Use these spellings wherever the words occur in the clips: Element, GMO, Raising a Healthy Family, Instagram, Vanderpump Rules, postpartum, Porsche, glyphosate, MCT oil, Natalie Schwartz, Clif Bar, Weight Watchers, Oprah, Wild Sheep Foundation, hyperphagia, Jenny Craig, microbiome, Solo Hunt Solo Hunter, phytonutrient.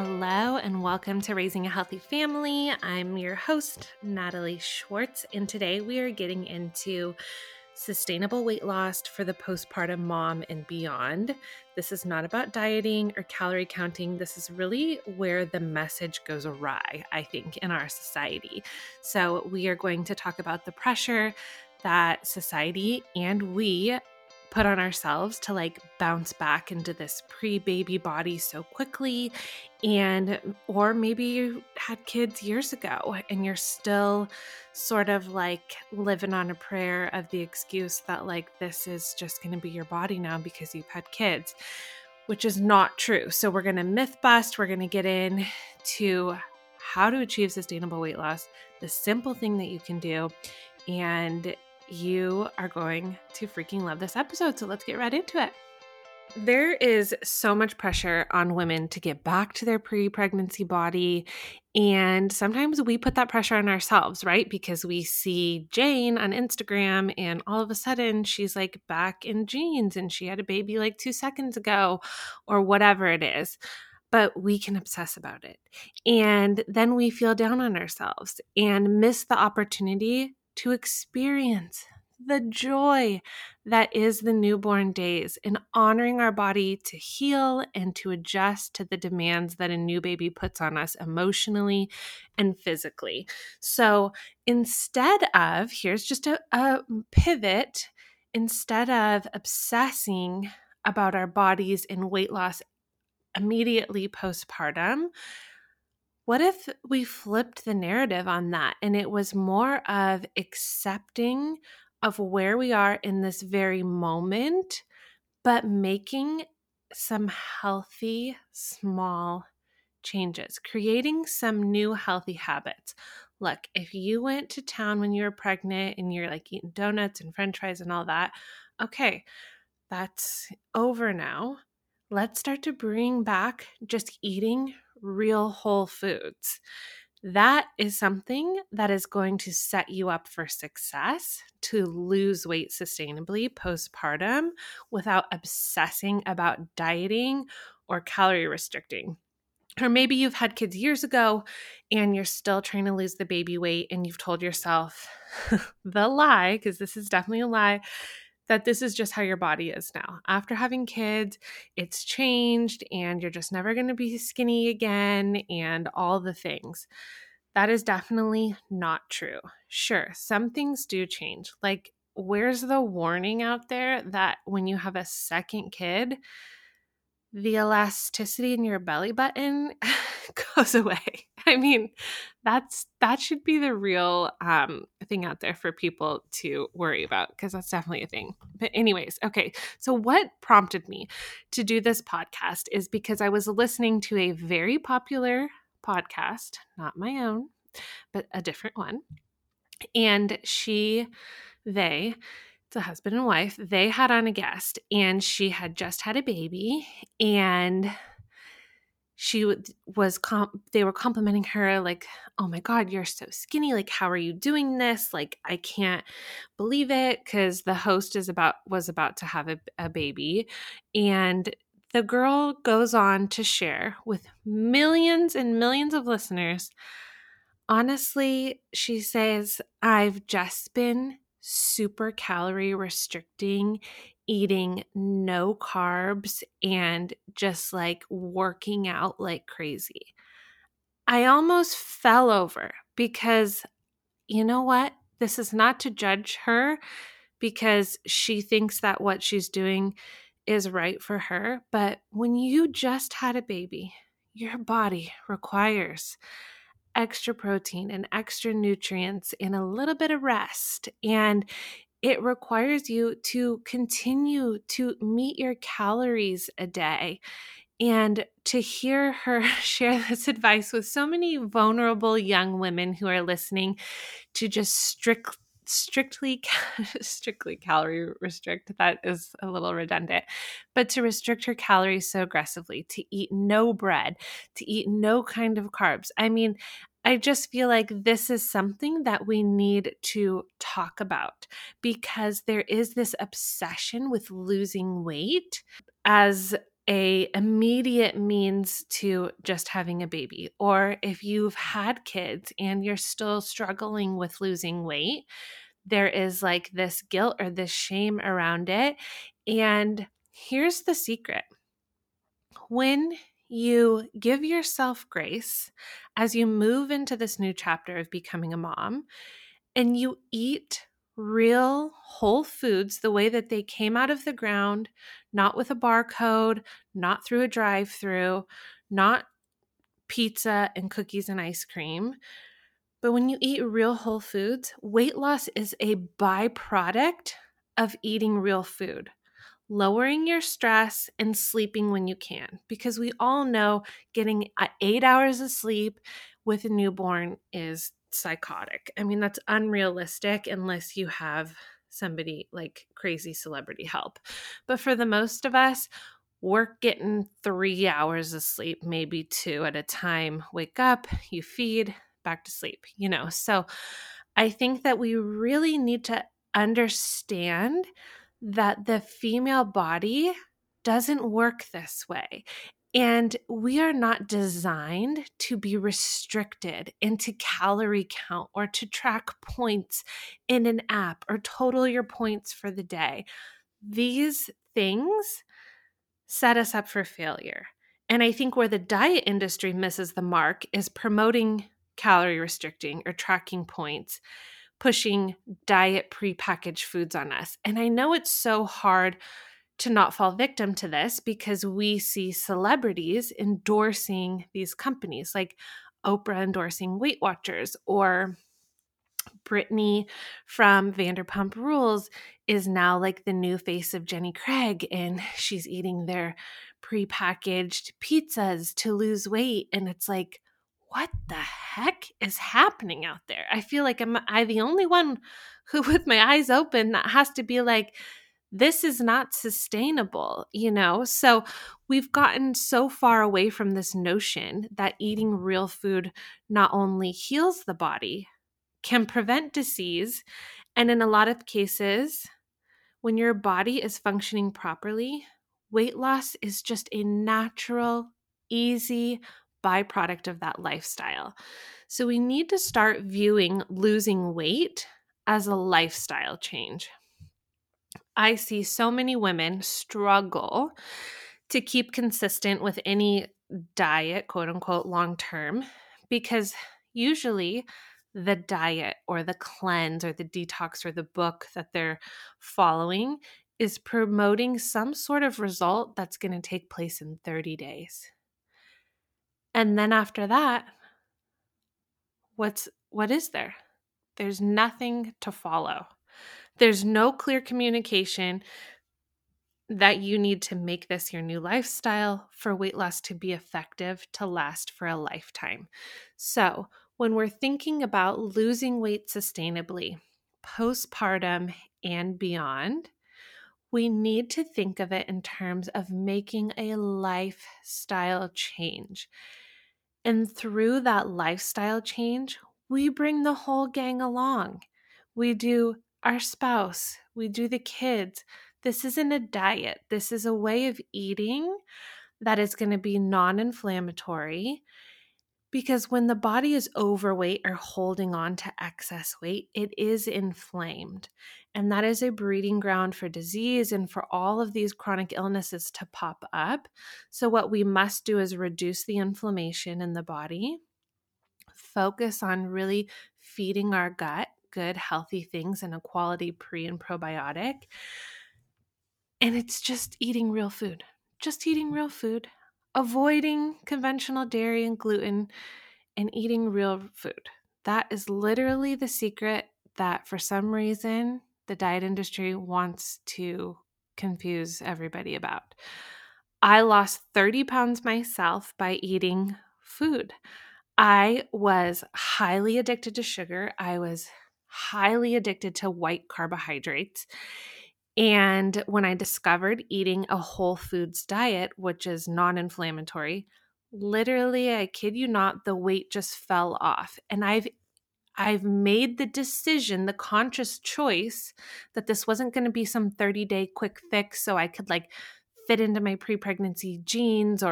Hello and welcome to Raising a Healthy Family. I'm your host, Natalie Schwartz, and today we are getting into sustainable weight loss for the postpartum mom and beyond. This is not about dieting or calorie counting. This is really where the message goes awry, I think, in our society. So we are going to talk about the pressure that society and we put on ourselves to bounce back into this pre-baby body so quickly, or maybe you had kids years ago and you're still sort of living on a prayer of the excuse that this is just going to be your body now because you've had kids, which is not true. So we're going to myth bust. We're going to get in to how to achieve sustainable weight loss, the simple thing that you can do, and you are going to freaking love this episode, so let's get right into it. There is so much pressure on women to get back to their pre-pregnancy body, and sometimes we put that pressure on ourselves, right? Because we see Jane on Instagram, and all of a sudden, she's back in jeans, and she had a baby 2 seconds ago, or whatever it is. But we can obsess about it, and then we feel down on ourselves and miss the opportunity to experience the joy that is the newborn days and honoring our body to heal and to adjust to the demands that a new baby puts on us emotionally and physically. So instead of obsessing about our bodies and weight loss immediately postpartum, what if we flipped the narrative on that and it was more of accepting of where we are in this very moment, but making some healthy, small changes, creating some new healthy habits. Look, if you went to town when you were pregnant and you're eating donuts and french fries and all that, okay, that's over now. Let's start to bring back just eating real whole foods. That is something that is going to set you up for success to lose weight sustainably postpartum without obsessing about dieting or calorie restricting. Or maybe you've had kids years ago and you're still trying to lose the baby weight and you've told yourself the lie, because this is definitely a lie, that this is just how your body is now. After having kids, it's changed and you're just never going to be skinny again and all the things. That is definitely not true. Sure, some things do change. Where's the warning out there that when you have a second kid, the elasticity in your belly button goes away? I mean, that should be the real thing out there for people to worry about, because that's definitely a thing. But anyways, okay, so what prompted me to do this podcast is because I was listening to a very popular podcast, not my own, but a different one, and it's a husband and wife. They had on a guest, and she had just had a baby, and they were complimenting her oh my God, you're so skinny. How are you doing this? I can't believe it, because the host was about to have a baby. And the girl goes on to share with millions and millions of listeners. Honestly, she says, I've just been super calorie restricting, eating no carbs, and just working out like crazy. I almost fell over, because you know what? This is not to judge her, because she thinks that what she's doing is right for her. But when you just had a baby, your body requires extra protein and extra nutrients and a little bit of rest. And it requires you to continue to meet your calories a day. And to hear her share this advice with so many vulnerable young women who are listening to just strictly calorie restrict, that is a little redundant, but to restrict her calories so aggressively, to eat no bread, to eat no kind of carbs. I mean, I just feel this is something that we need to talk about, because there is this obsession with losing weight as a immediate means to just having a baby, or if you've had kids and you're still struggling with losing weight, there is like this guilt or this shame around it. And here's the secret. When you give yourself grace as you move into this new chapter of becoming a mom, and you eat real whole foods the way that they came out of the ground, not with a barcode, not through a drive-through, not pizza and cookies and ice cream. But when you eat real whole foods, weight loss is a byproduct of eating real food, lowering your stress, and sleeping when you can. Because we all know getting 8 hours of sleep with a newborn is psychotic. I mean, that's unrealistic unless you have somebody like crazy celebrity help. But for the most of us, we're getting 3 hours of sleep, maybe 2 at a time. Wake up, you feed, back to sleep, you know. So I think that we really need to understand that the female body doesn't work this way. And we are not designed to be restricted into calorie count or to track points in an app or total your points for the day. These things set us up for failure. And I think where the diet industry misses the mark is promoting calorie restricting or tracking points, pushing diet prepackaged foods on us. And I know it's so hard to not fall victim to this because we see celebrities endorsing these companies, like Oprah endorsing Weight Watchers, or Brittany from Vanderpump Rules is now like the new face of Jenny Craig, and she's eating their prepackaged pizzas to lose weight. And it's like, what the heck is happening out there? I feel like am I the only one who, with my eyes open, that has to be like, this is not sustainable, you know? So we've gotten so far away from this notion that eating real food not only heals the body, can prevent disease, and in a lot of cases, when your body is functioning properly, weight loss is just a natural, easy byproduct of that lifestyle. So we need to start viewing losing weight as a lifestyle change. I see so many women struggle to keep consistent with any diet, quote unquote, long term, because usually the diet or the cleanse or the detox or the book that they're following is promoting some sort of result that's going to take place in 30 days. And then after that, what is there? There's nothing to follow. There's no clear communication that you need to make this your new lifestyle for weight loss to be effective, to last for a lifetime. So when we're thinking about losing weight sustainably, postpartum and beyond, we need to think of it in terms of making a lifestyle change. And through that lifestyle change, we bring the whole gang along. We do our spouse, we do the kids. This isn't a diet. This is a way of eating that is going to be non-inflammatory, because when the body is overweight or holding on to excess weight, it is inflamed. And that is a breeding ground for disease and for all of these chronic illnesses to pop up. So what we must do is reduce the inflammation in the body, focus on really feeding our gut good, healthy things and a quality pre and probiotic. And it's just eating real food, avoiding conventional dairy and gluten and eating real food. That is literally the secret that for some reason the diet industry wants to confuse everybody about. I lost 30 pounds myself by eating food. I was highly addicted to sugar. I was highly addicted to white carbohydrates. And when I discovered eating a whole foods diet, which is non-inflammatory, literally, I kid you not, the weight just fell off. And I've made the decision, the conscious choice, that this wasn't going to be some 30-day quick fix so I could like fit into my pre-pregnancy genes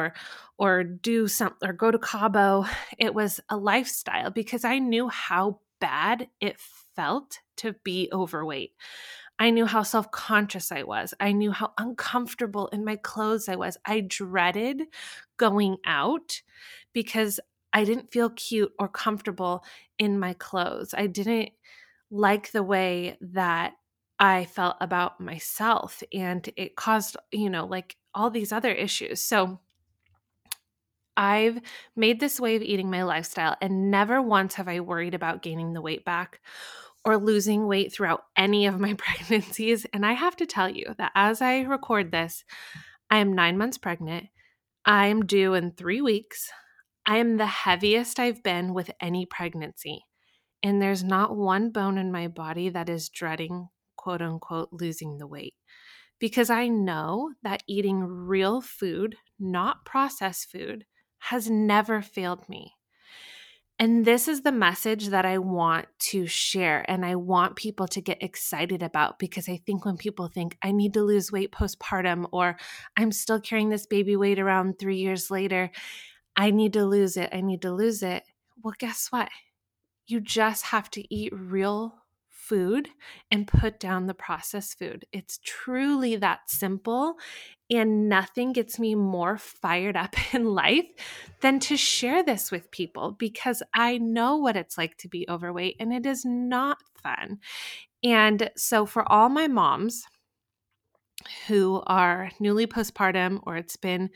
or do something or go to Cabo. It was a lifestyle because I knew how bad it felt to be overweight. I knew how self-conscious I was. I knew how uncomfortable in my clothes I was. I dreaded going out because I didn't feel cute or comfortable in my clothes. I didn't like the way that I felt about myself, and it caused, like all these other issues. So I've made this way of eating my lifestyle, and never once have I worried about gaining the weight back or losing weight throughout any of my pregnancies. And I have to tell you that as I record this, I am 9 months pregnant. I'm due in 3 weeks. I am the heaviest I've been with any pregnancy. And there's not one bone in my body that is dreading, quote unquote, losing the weight, because I know that eating real food, not processed food, has never failed me. And this is the message that I want to share, and I want people to get excited about, because I think when people think I need to lose weight postpartum, or I'm still carrying this baby weight around 3 years later, I need to lose it. Well, guess what? You just have to eat real food and put down the processed food. It's truly that simple. And nothing gets me more fired up in life than to share this with people, because I know what it's like to be overweight, and it is not fun. And so for all my moms who are newly postpartum, or it's been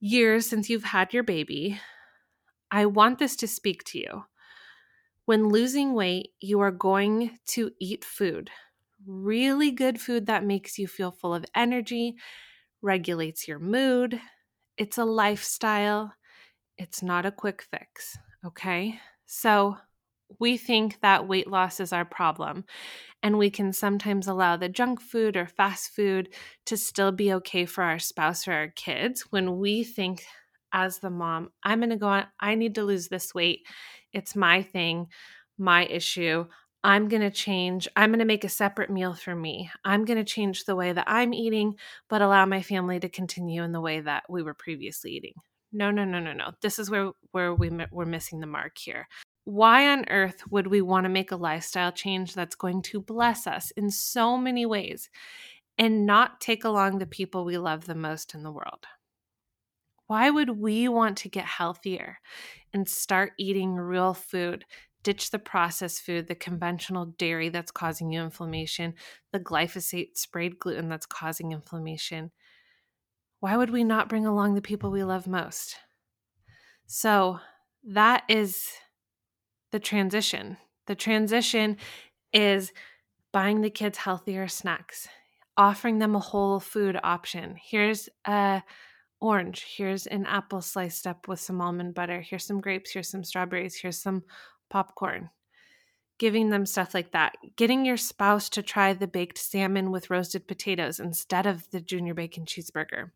years since you've had your baby, I want this to speak to you. When losing weight, you are going to eat food, really good food that makes you feel full of energy, regulates your mood. It's a lifestyle. It's not a quick fix, okay? So we think that weight loss is our problem, and we can sometimes allow the junk food or fast food to still be okay for our spouse or our kids, when we think as the mom, I'm going to go on, I need to lose this weight. It's my thing, my issue. I'm going to change. I'm going to make a separate meal for me. I'm going to change the way that I'm eating, but allow my family to continue in the way that we were previously eating. No. This is where we're missing the mark here. Why on earth would we want to make a lifestyle change that's going to bless us in so many ways and not take along the people we love the most in the world? Why would we want to get healthier and start eating real food, ditch the processed food, the conventional dairy that's causing you inflammation, the glyphosate sprayed gluten that's causing inflammation? Why would we not bring along the people we love most? So that is the transition. The transition is buying the kids healthier snacks, offering them a whole food option. Here's a orange. Here's an apple sliced up with some almond butter. Here's some grapes. Here's some strawberries. Here's some popcorn. Giving them stuff like that. Getting your spouse to try the baked salmon with roasted potatoes instead of the junior bacon cheeseburger.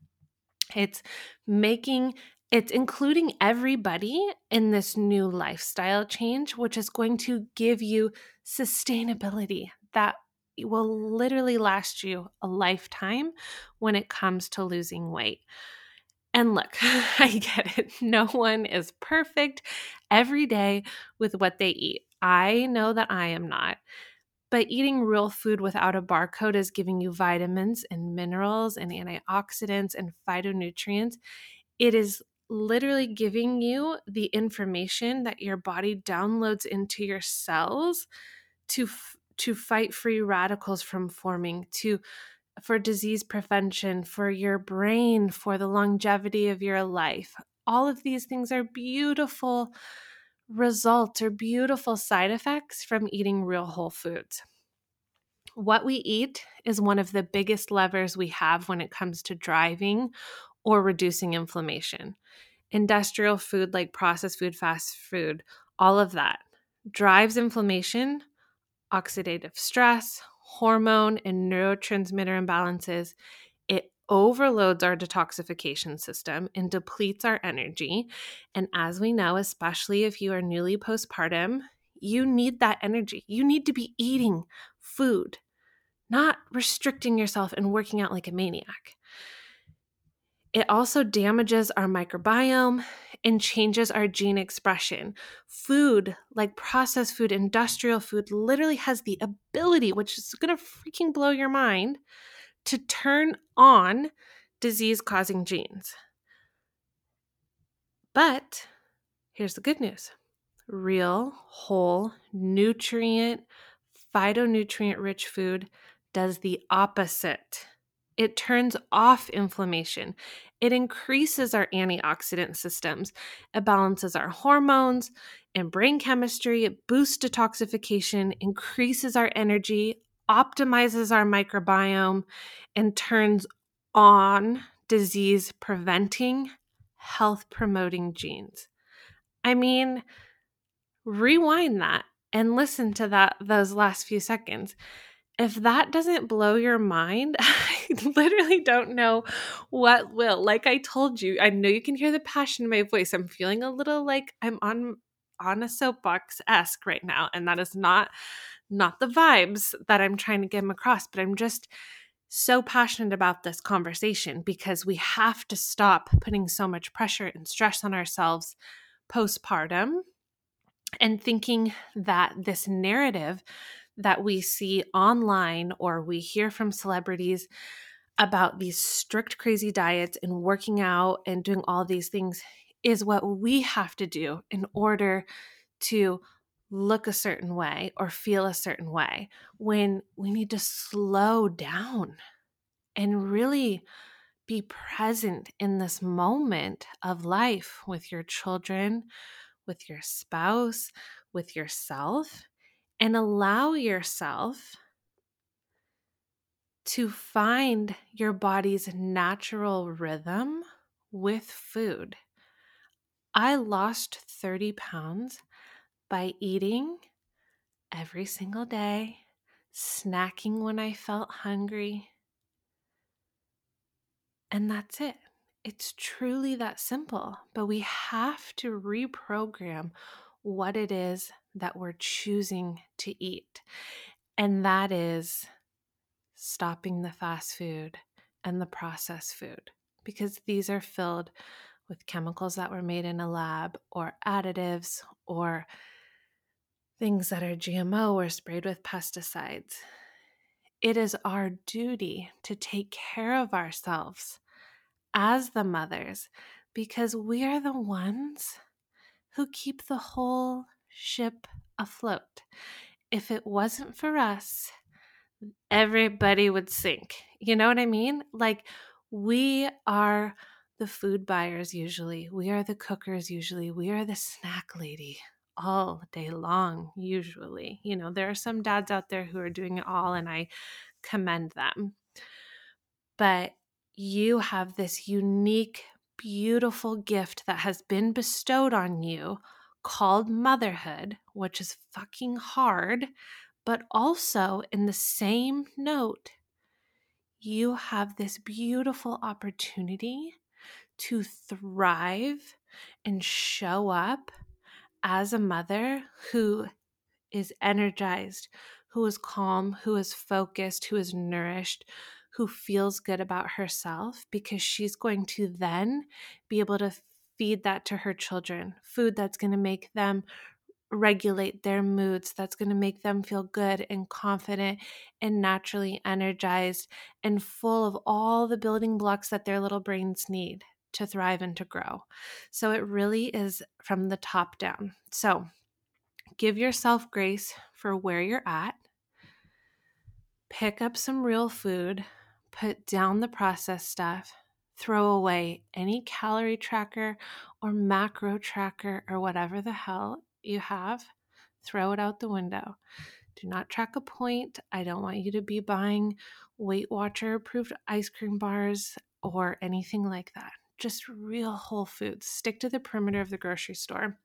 It's including everybody in this new lifestyle change, which is going to give you sustainability that will literally last you a lifetime when it comes to losing weight. And look, I get it. No one is perfect every day with what they eat. I know that I am not. But eating real food without a barcode is giving you vitamins and minerals and antioxidants and phytonutrients. It is literally giving you the information that your body downloads into your cells to fight free radicals from forming, for disease prevention, for your brain, for the longevity of your life. All of these things are beautiful results or beautiful side effects from eating real whole foods. What we eat is one of the biggest levers we have when it comes to driving or reducing inflammation. Industrial food, like processed food, fast food, all of that drives inflammation, oxidative stress, hormone and neurotransmitter imbalances. It overloads our detoxification system and depletes our energy. And as we know, especially if you are newly postpartum, you need that energy. You need to be eating food, not restricting yourself and working out like a maniac. It also damages our microbiome and changes our gene expression. Food, like processed food, industrial food, literally has the ability, which is going to freaking blow your mind, to turn on disease-causing genes. But here's the good news. Real, whole, nutrient, phytonutrient-rich food does the opposite. It turns off inflammation. It increases our antioxidant systems. It balances our hormones and brain chemistry. It boosts detoxification, increases our energy, optimizes our microbiome, and turns on disease-preventing, health-promoting genes. I mean, rewind that and listen to those last few seconds. If that doesn't blow your mind, I literally don't know what will. Like I told you, I know you can hear the passion in my voice. I'm feeling a little like I'm on a soapbox-esque right now, and that is not the vibes that I'm trying to get them across, but I'm just so passionate about this conversation because we have to stop putting so much pressure and stress on ourselves postpartum and thinking that this narrative that we see online or we hear from celebrities about these strict, crazy diets and working out and doing all these things is what we have to do in order to look a certain way or feel a certain way, when we need to slow down and really be present in this moment of life with your children, with your spouse, with yourself, and allow yourself to find your body's natural rhythm with food. I lost 30 pounds by eating every single day, snacking when I felt hungry, and that's it. It's truly that simple, but we have to reprogram what it is that we're choosing to eat. And that is stopping the fast food and the processed food, because these are filled with chemicals that were made in a lab or additives or things that are GMO or sprayed with pesticides. It is our duty to take care of ourselves as the mothers, because we are the ones who keep the whole ship afloat. If it wasn't for us, everybody would sink. You know what I mean? Like, we are the food buyers usually. We are the cookers usually. We are the snack lady all day long usually. You know, there are some dads out there who are doing it all, and I commend them. But you have this unique, beautiful gift that has been bestowed on you called motherhood, which is fucking hard, but also in the same note, you have this beautiful opportunity to thrive and show up as a mother who is energized, who is calm, who is focused, who is nourished, who feels good about herself, because she's going to then be able to feed that to her children, food that's going to make them regulate their moods, that's going to make them feel good and confident and naturally energized and full of all the building blocks that their little brains need to thrive and to grow. So it really is from the top down. So give yourself grace for where you're at. Pick up some real food. Put down the processed stuff, throw away any calorie tracker or macro tracker or whatever the hell you have, throw it out the window. Do not track a point. I don't want you to be buying Weight Watcher approved ice cream bars or anything like that. Just real whole foods. Stick to the perimeter of the grocery store.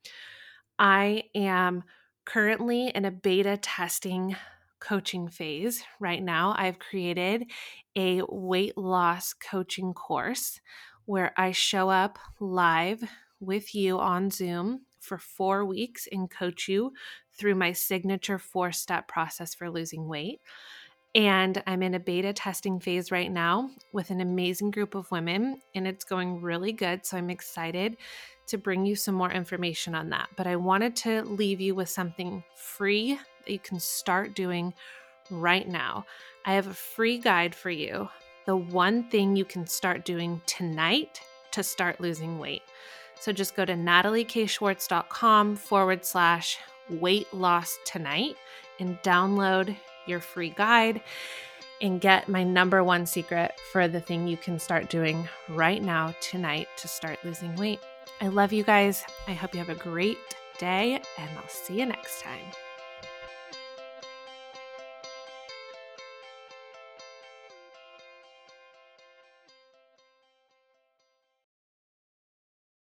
I am currently in a beta testing coaching phase right now. I've created a weight loss coaching course where I show up live with you on Zoom for 4 weeks and coach you through my signature 4-step process for losing weight. And I'm in a beta testing phase right now with an amazing group of women, and it's going really good. So I'm excited to bring you some more information on that. But I wanted to leave you with something free that you can start doing right now. I have a free guide for you. The one thing you can start doing tonight to start losing weight. So just go to nataliekschwartz.com/weight-loss-tonight and download your free guide and get my number one secret for the thing you can start doing right now tonight to start losing weight. I love you guys. I hope you have a great day, and I'll see you next time.